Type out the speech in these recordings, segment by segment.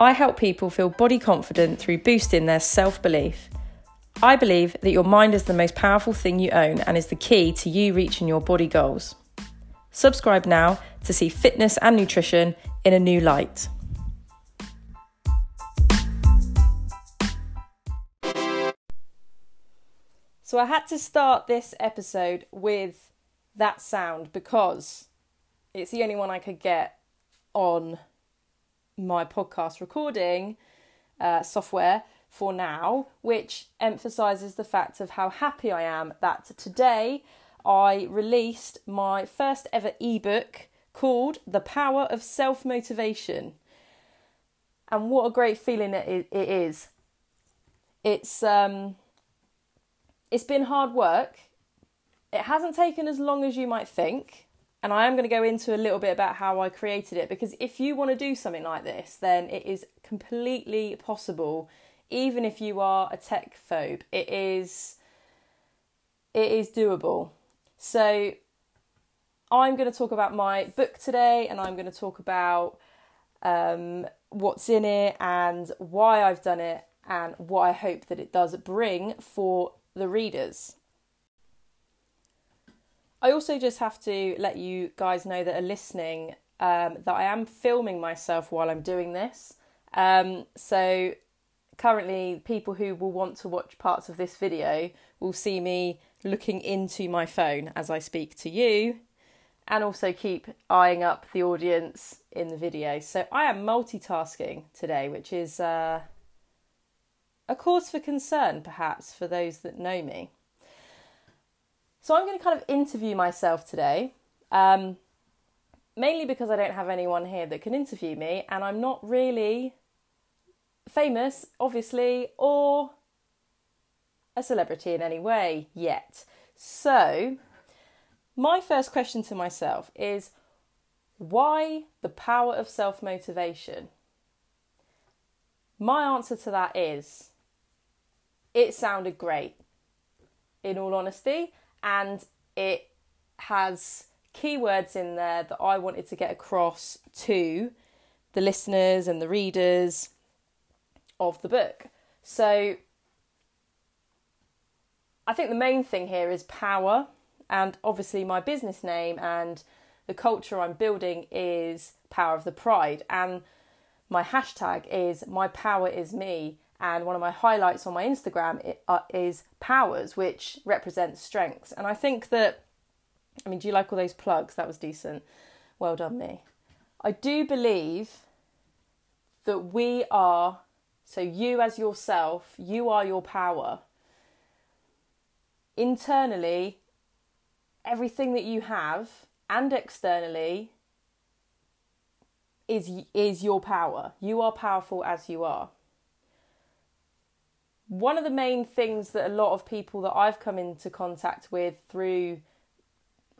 I help people feel body confident through boosting their self-belief. I believe that your mind is the most powerful thing you own and is the key to you reaching your body goals. Subscribe now to see fitness and nutrition in a new light. So I had to start this episode with that sound because it's the only one I could get on my podcast recording software for now, which emphasises the fact of how happy I am that today I released my first ever ebook called The Power of Self-Motivation. And what a great feeling it is. It's been hard work. It hasn't taken as long as you might think. And I am going to go into a little bit about how I created it, because if you want to do something like this, then it is completely possible, even if you are a tech phobe. It is doable. So I'm going to talk about my book today, and I'm going to talk about what's in it and why I've done it and what I hope that it does bring for the readers. I also just have to let you guys know that are listening that I am filming myself while I'm doing this. So currently people who will want to watch parts of this video will see me looking into my phone as I speak to you, and also keep eyeing up the audience in the video. So I am multitasking today, which is a cause for concern, perhaps, for those that know me. So I'm going to kind of interview myself today, mainly because I don't have anyone here that can interview me, and I'm not really famous, obviously, or a celebrity in any way yet. So my first question to myself is, why the power of self-motivation? My answer to that is, it sounded great, in all honesty, and it has keywords in there that I wanted to get across to the listeners and the readers of the book. So I think the main thing here is power, and obviously my business name and the culture I'm building is Power of the Pride, and my hashtag is My Power Is Me, and one of my highlights on my Instagram is Powers, which represents strengths. And I think that, I mean, do you like all those plugs? That was decent. Well done, me. I do believe that we are, so you as yourself, you are your power. Internally, everything that you have, and externally, is your power. You are powerful as you are. One of the main things that a lot of people that I've come into contact with through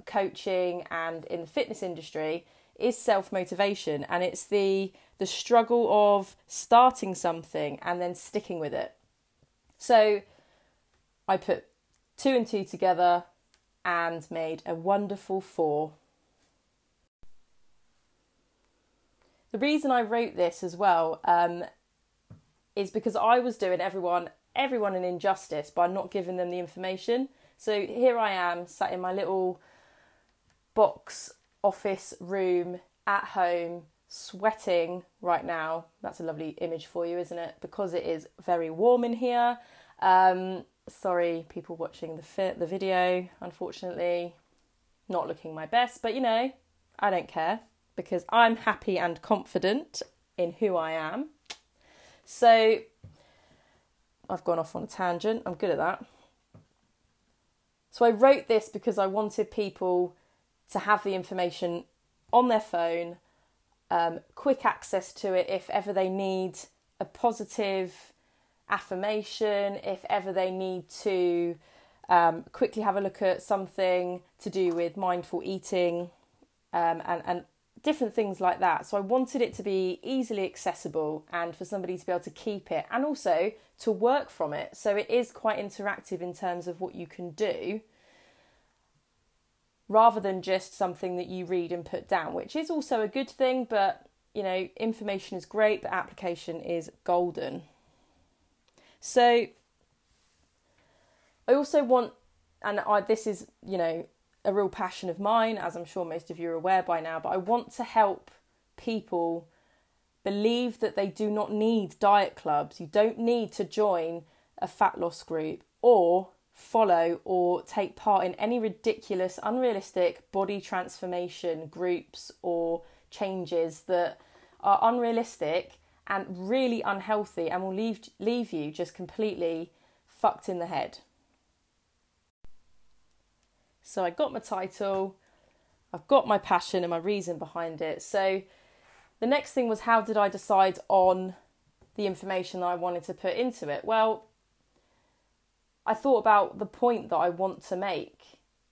coaching and in the fitness industry is self-motivation, and it's the struggle of starting something and then sticking with it. So I put 2 and 2 together and made a wonderful 4. The reason I wrote this as well is because I was doing everyone an injustice by not giving them the information. So here I am sat in my little box office room at home, sweating right now. That's a lovely image for you, isn't it? Because it is very warm in here. Sorry, people watching the video, unfortunately, not looking my best. But, you know, I don't care, because I'm happy and confident in who I am. So I've gone off on a tangent. I'm good at that. So I wrote this because I wanted people to have the information on their phone, quick access to it if ever they need a positive affirmation, if ever they need to quickly have a look at something to do with mindful eating and different things like that. So I wanted it to be easily accessible and for somebody to be able to keep it and also to work from it. So it is quite interactive in terms of what you can do, rather than just something that you read and put down, which is also a good thing, but you know, information is great, but application is golden. So I also want, and this is, you know, a real passion of mine, as I'm sure most of you are aware by now, but I want to help people believe that they do not need diet clubs. You don't need to join a fat loss group or follow or take part in any ridiculous, unrealistic body transformation groups or changes that are unrealistic and really unhealthy and will leave you just completely fucked in the head. So I got my title, I've got my passion and my reason behind it. So the next thing was, how did I decide on the information that I wanted to put into it? Well, I thought about the point that I want to make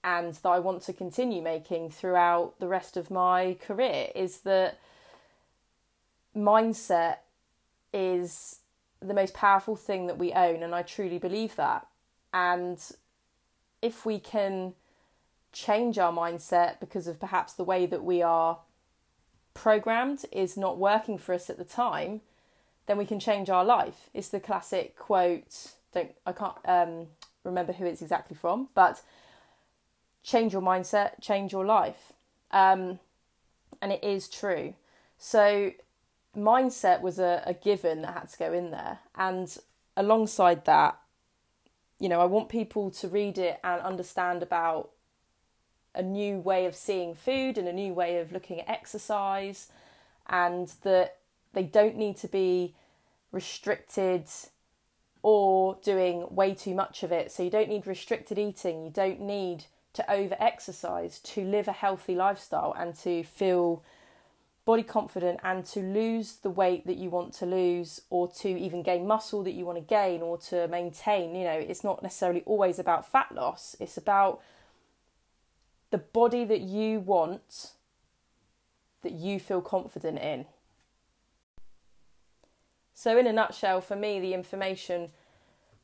and that I want to continue making throughout the rest of my career, is that mindset is the most powerful thing that we own, and I truly believe that. And if we can change our mindset because of perhaps the way that we are programmed is not working for us at the time, then we can change our life. It's the classic quote, I can't remember who it's exactly from, but change your mindset, change your life. And it is true. So mindset was a given that had to go in there. And alongside that, you know, I want people to read it and understand about a new way of seeing food and a new way of looking at exercise, and that they don't need to be restricted or doing way too much of it. So you don't need restricted eating, you don't need to over-exercise to live a healthy lifestyle and to feel body confident and to lose the weight that you want to lose, or to even gain muscle that you want to gain, or to maintain. You know, it's not necessarily always about fat loss, it's about the body that you want, that you feel confident in. So in a nutshell, for me, the information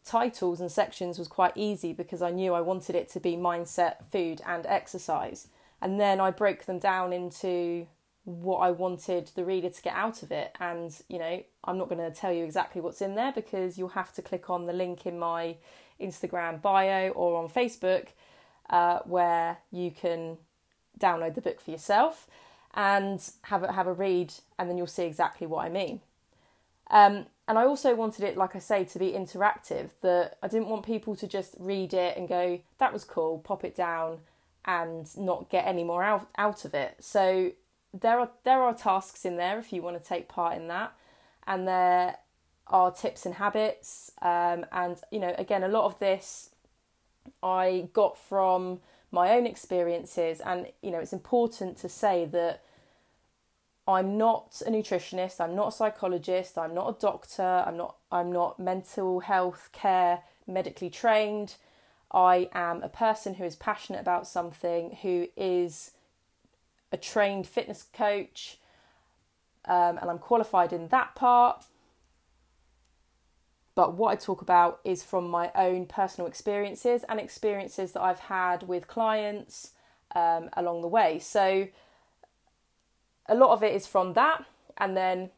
titles and sections was quite easy because I knew I wanted it to be mindset, food and exercise. And then I broke them down into what I wanted the reader to get out of it. And, you know, I'm not going to tell you exactly what's in there because you'll have to click on the link in my Instagram bio or on Facebook where you can download the book for yourself and have a read, and then you'll see exactly what I mean. And I also wanted it, like I say, to be interactive, that I didn't want people to just read it and go, that was cool, pop it down and not get any more out of it. So there are tasks in there if you want to take part in that. And there are tips and habits. And, you know, again, a lot of this I got from my own experiences. And, you know, it's important to say that I'm not a nutritionist, I'm not a psychologist, I'm not a doctor, I'm not mental health care medically trained. I am a person who is passionate about something, who is a trained fitness coach, and I'm qualified in that part. But what I talk about is from my own personal experiences and experiences that I've had with clients along the way. So a lot of it is from that, and then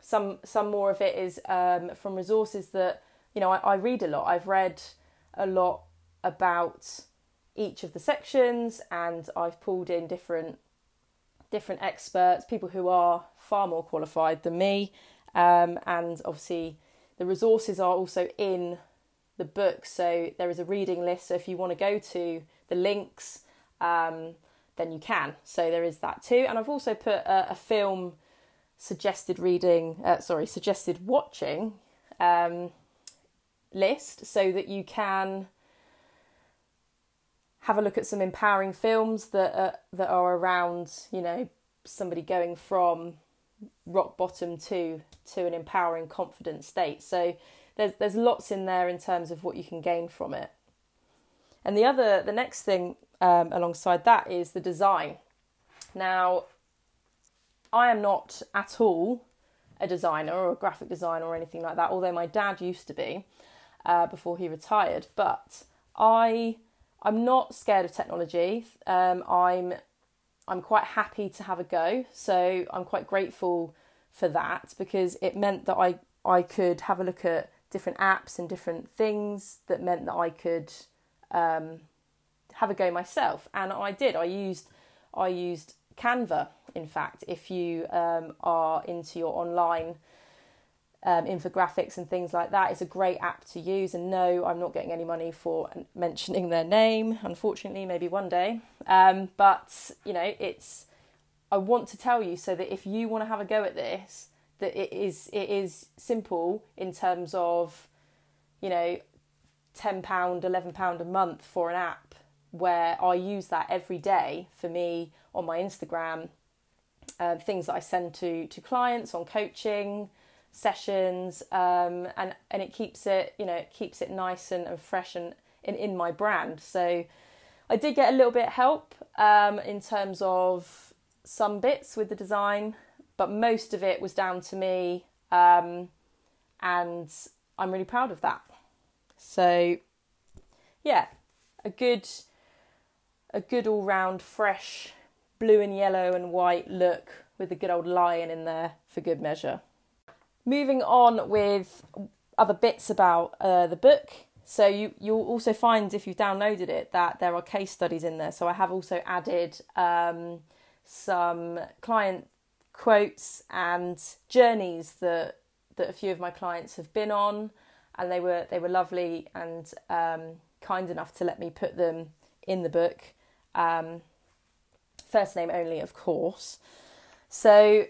some more of it is from resources that, you know, I read a lot. I've read a lot about each of the sections, and I've pulled in different experts, people who are far more qualified than me, and obviously the resources are also in the book. So there is a reading list, so if you want to go to the links, then you can. So there is that too. And I've also put a film suggested watching list, so that you can have a look at some empowering films that are around, you know, somebody going from rock bottom to an empowering, confident state. So there's lots in there in terms of what you can gain from it. And the next thing alongside that is the design. Now, I am not at all a designer or a graphic designer or anything like that, although my dad used to be before he retired. But I'm not scared of technology. I'm quite happy to have a go. So I'm quite grateful for that, because it meant that I could have a look at different apps and different things that meant that I could have a go myself. And I did. I used Canva, in fact, if you are into your online infographics and things like that. It's a great app to use, and no, I'm not getting any money for mentioning their name, unfortunately, maybe one day. But, you know, I want to tell you so that if you want to have a go at this, that it is simple in terms of, you know, £10, £11 a month for an app, where I use that every day for me on my Instagram, things that I send to clients on coaching sessions, and it keeps it, you know, it keeps it nice and fresh and in my brand. So I did get a little bit of help in terms of some bits with the design, but most of it was down to me, and I'm really proud of that. So yeah, a good all-round fresh blue and yellow and white look with a good old lion in there for good measure. Moving on with other bits about the book. So you'll also find, if you've downloaded it, that there are case studies in there. So I have also added some client quotes and journeys that a few of my clients have been on, and they were lovely and kind enough to let me put them in the book. First name only, of course. So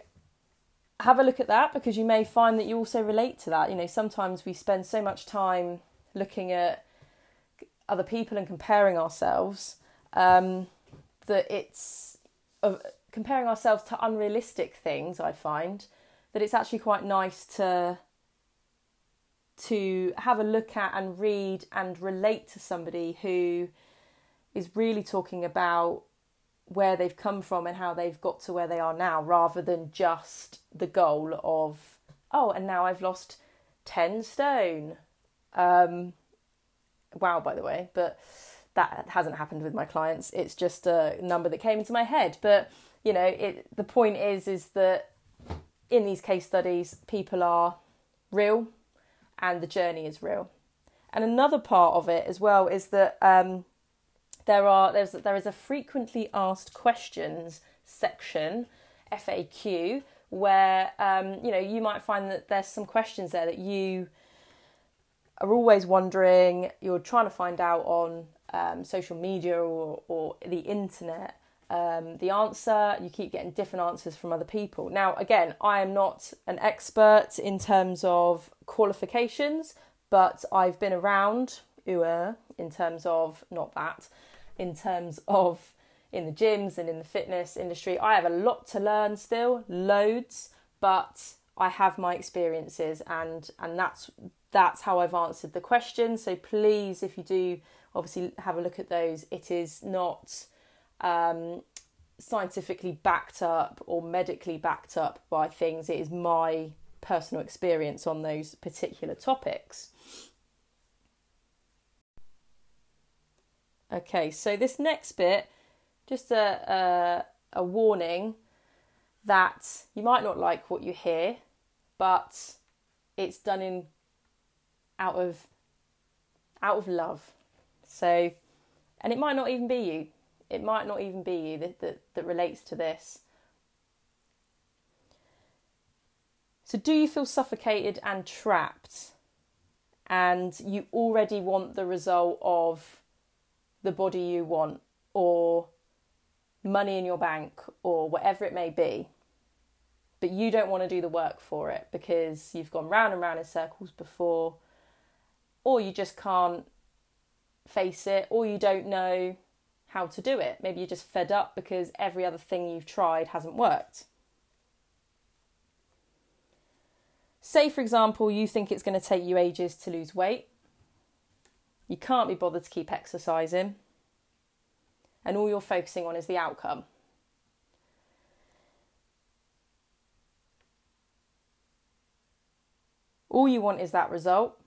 have a look at that, because you may find that you also relate to that. You know, sometimes we spend so much time looking at other people and comparing ourselves, that it's comparing ourselves to unrealistic things. I find that it's actually quite nice to have a look at and read and relate to somebody who is really talking about where they've come from and how they've got to where they are now, rather than just the goal of, oh, and now I've lost 10 stone. Wow, by the way, but that hasn't happened with my clients. It's just a number that came into my head. But, you know, the point is that in these case studies, people are real and the journey is real. And another part of it as well is that there is a frequently asked questions section, FAQ, where you know, you might find that there's some questions there that you are always wondering, you're trying to find out on social media or the internet, the answer. You keep getting different answers from other people. Now, again, I am not an expert in terms of qualifications, but I've been around in terms of not that. In terms of in the gyms and in the fitness industry, I have a lot to learn still, loads, but I have my experiences, and that's how I've answered the question. So please, if you do, obviously have a look at those. It is not scientifically backed up or medically backed up by things. It is my personal experience on those particular topics. Okay, so this next bit, just a warning that you might not like what you hear, but it's done in out of love. So, and it might not even be you. It might not even be you that relates to this. So, do you feel suffocated and trapped, and you already want the result of the body you want, or money in your bank, or whatever it may be, but you don't want to do the work for it because you've gone round and round in circles before, or you just can't face it, or you don't know how to do it? Maybe you're just fed up because every other thing you've tried hasn't worked. Say, for example, you think it's going to take you ages to lose weight. You can't be bothered to keep exercising, and all you're focusing on is the outcome. All you want is that result,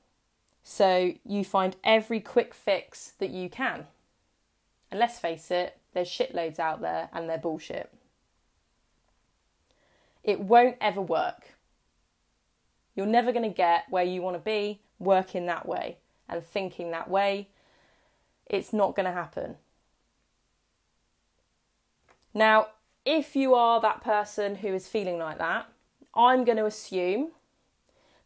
so you find every quick fix that you can. And let's face it, there's shitloads out there, and they're bullshit. It won't ever work. You're never going to get where you want to be working that way and thinking that way. It's not going to happen. Now, if you are that person who is feeling like that, I'm going to assume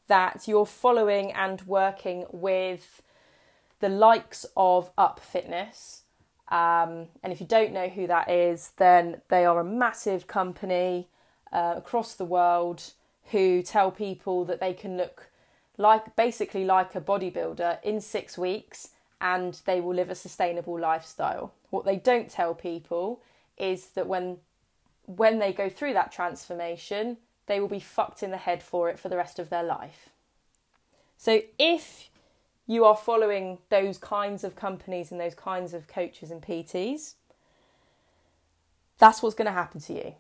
that you're following and working with the likes of Up Fitness. And if you don't know who that is, then they are a massive company across the world who tell people that they can look like basically like a bodybuilder in 6 weeks and they will live a sustainable lifestyle. What they don't tell people is that when they go through that transformation, they will be fucked in the head for it for the rest of their life. So if you are following those kinds of companies and those kinds of coaches and PTs, that's what's going to happen to you.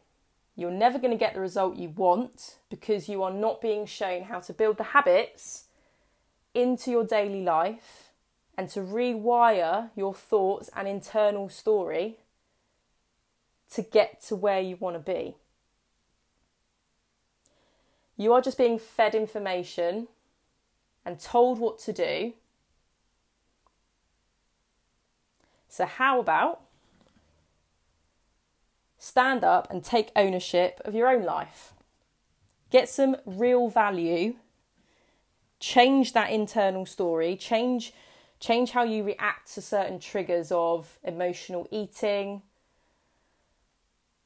You're never going to get the result you want because you are not being shown how to build the habits into your daily life and to rewire your thoughts and internal story to get to where you want to be. You are just being fed information and told what to do. So how about stand up and take ownership of your own life? Get some real value. Change that internal story. Change how you react to certain triggers of emotional eating,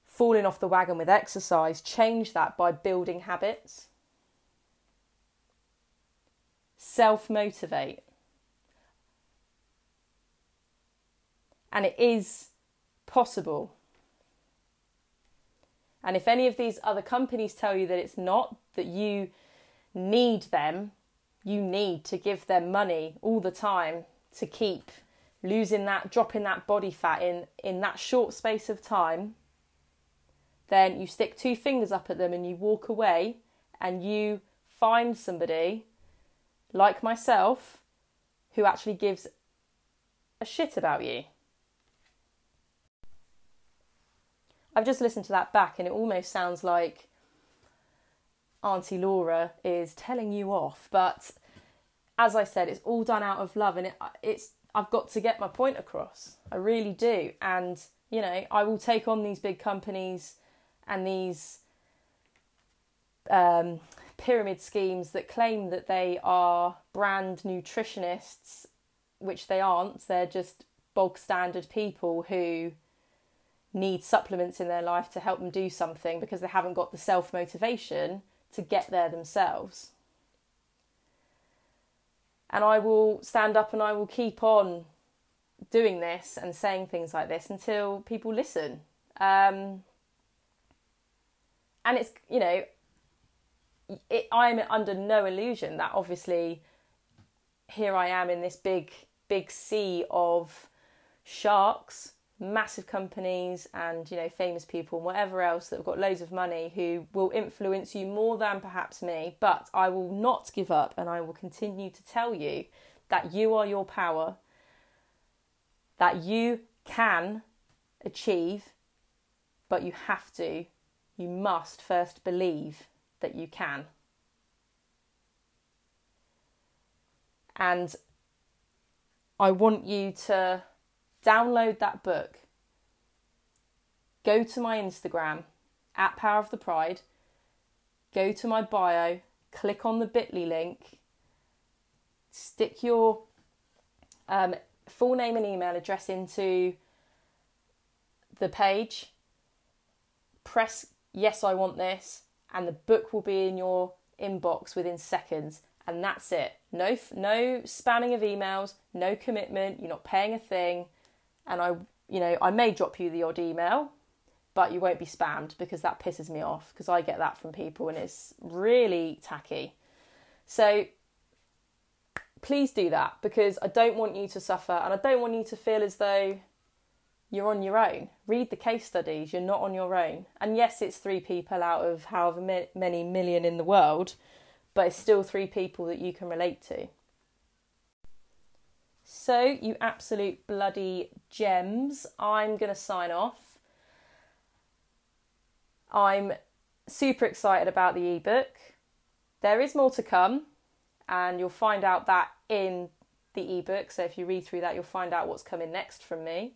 falling off the wagon with exercise. Change that by building habits. Self-motivate. And it is possible. And if any of these other companies tell you that it's not, that you need them, you need to give them money all the time to keep losing that, dropping that body fat in that short space of time, then you stick 2 fingers up at them and you walk away and you find somebody like myself who actually gives a shit about you. I've just listened to that back and it almost sounds like Auntie Laura is telling you off. But as I said, it's all done out of love and I've got to get my point across. I really do. And, you know, I will take on these big companies and these pyramid schemes that claim that they are brand nutritionists, which they aren't. They're just bog standard people who need supplements in their life to help them do something because they haven't got the self-motivation to get there themselves. And I will stand up and I will keep on doing this and saying things like this until people listen. And it's, you know, I'm under no illusion that obviously here I am in this big sea of sharks, massive companies and, you know, famous people and whatever else that have got loads of money who will influence you more than perhaps me. But I will not give up and I will continue to tell you that you are your power, that you can achieve, but you have to. You must first believe that you can. And I want you to download that book. Go to my Instagram, @PowerOfThePride. Go to my bio, click on the bit.ly link, stick your full name and email address into the page, press yes, I want this, and the book will be in your inbox within seconds. And that's it. No spamming of emails, no commitment. You're not paying a thing. And I may drop you the odd email, but you won't be spammed because that pisses me off because I get that from people and it's really tacky. So please do that because I don't want you to suffer and I don't want you to feel as though you're on your own. Read the case studies. You're not on your own. And yes, it's 3 people out of however many million in the world, but it's still 3 people that you can relate to. So, you absolute bloody gems, I'm going to sign off. I'm super excited about the ebook. There is more to come, and you'll find out that in the ebook. So if you read through that, you'll find out what's coming next from me.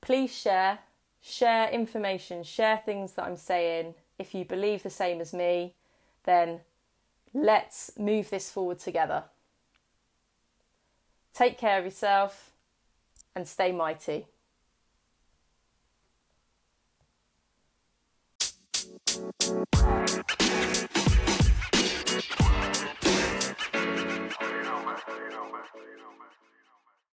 Please share information, share things that I'm saying. If you believe the same as me, then let's move this forward together. Take care of yourself and stay mighty.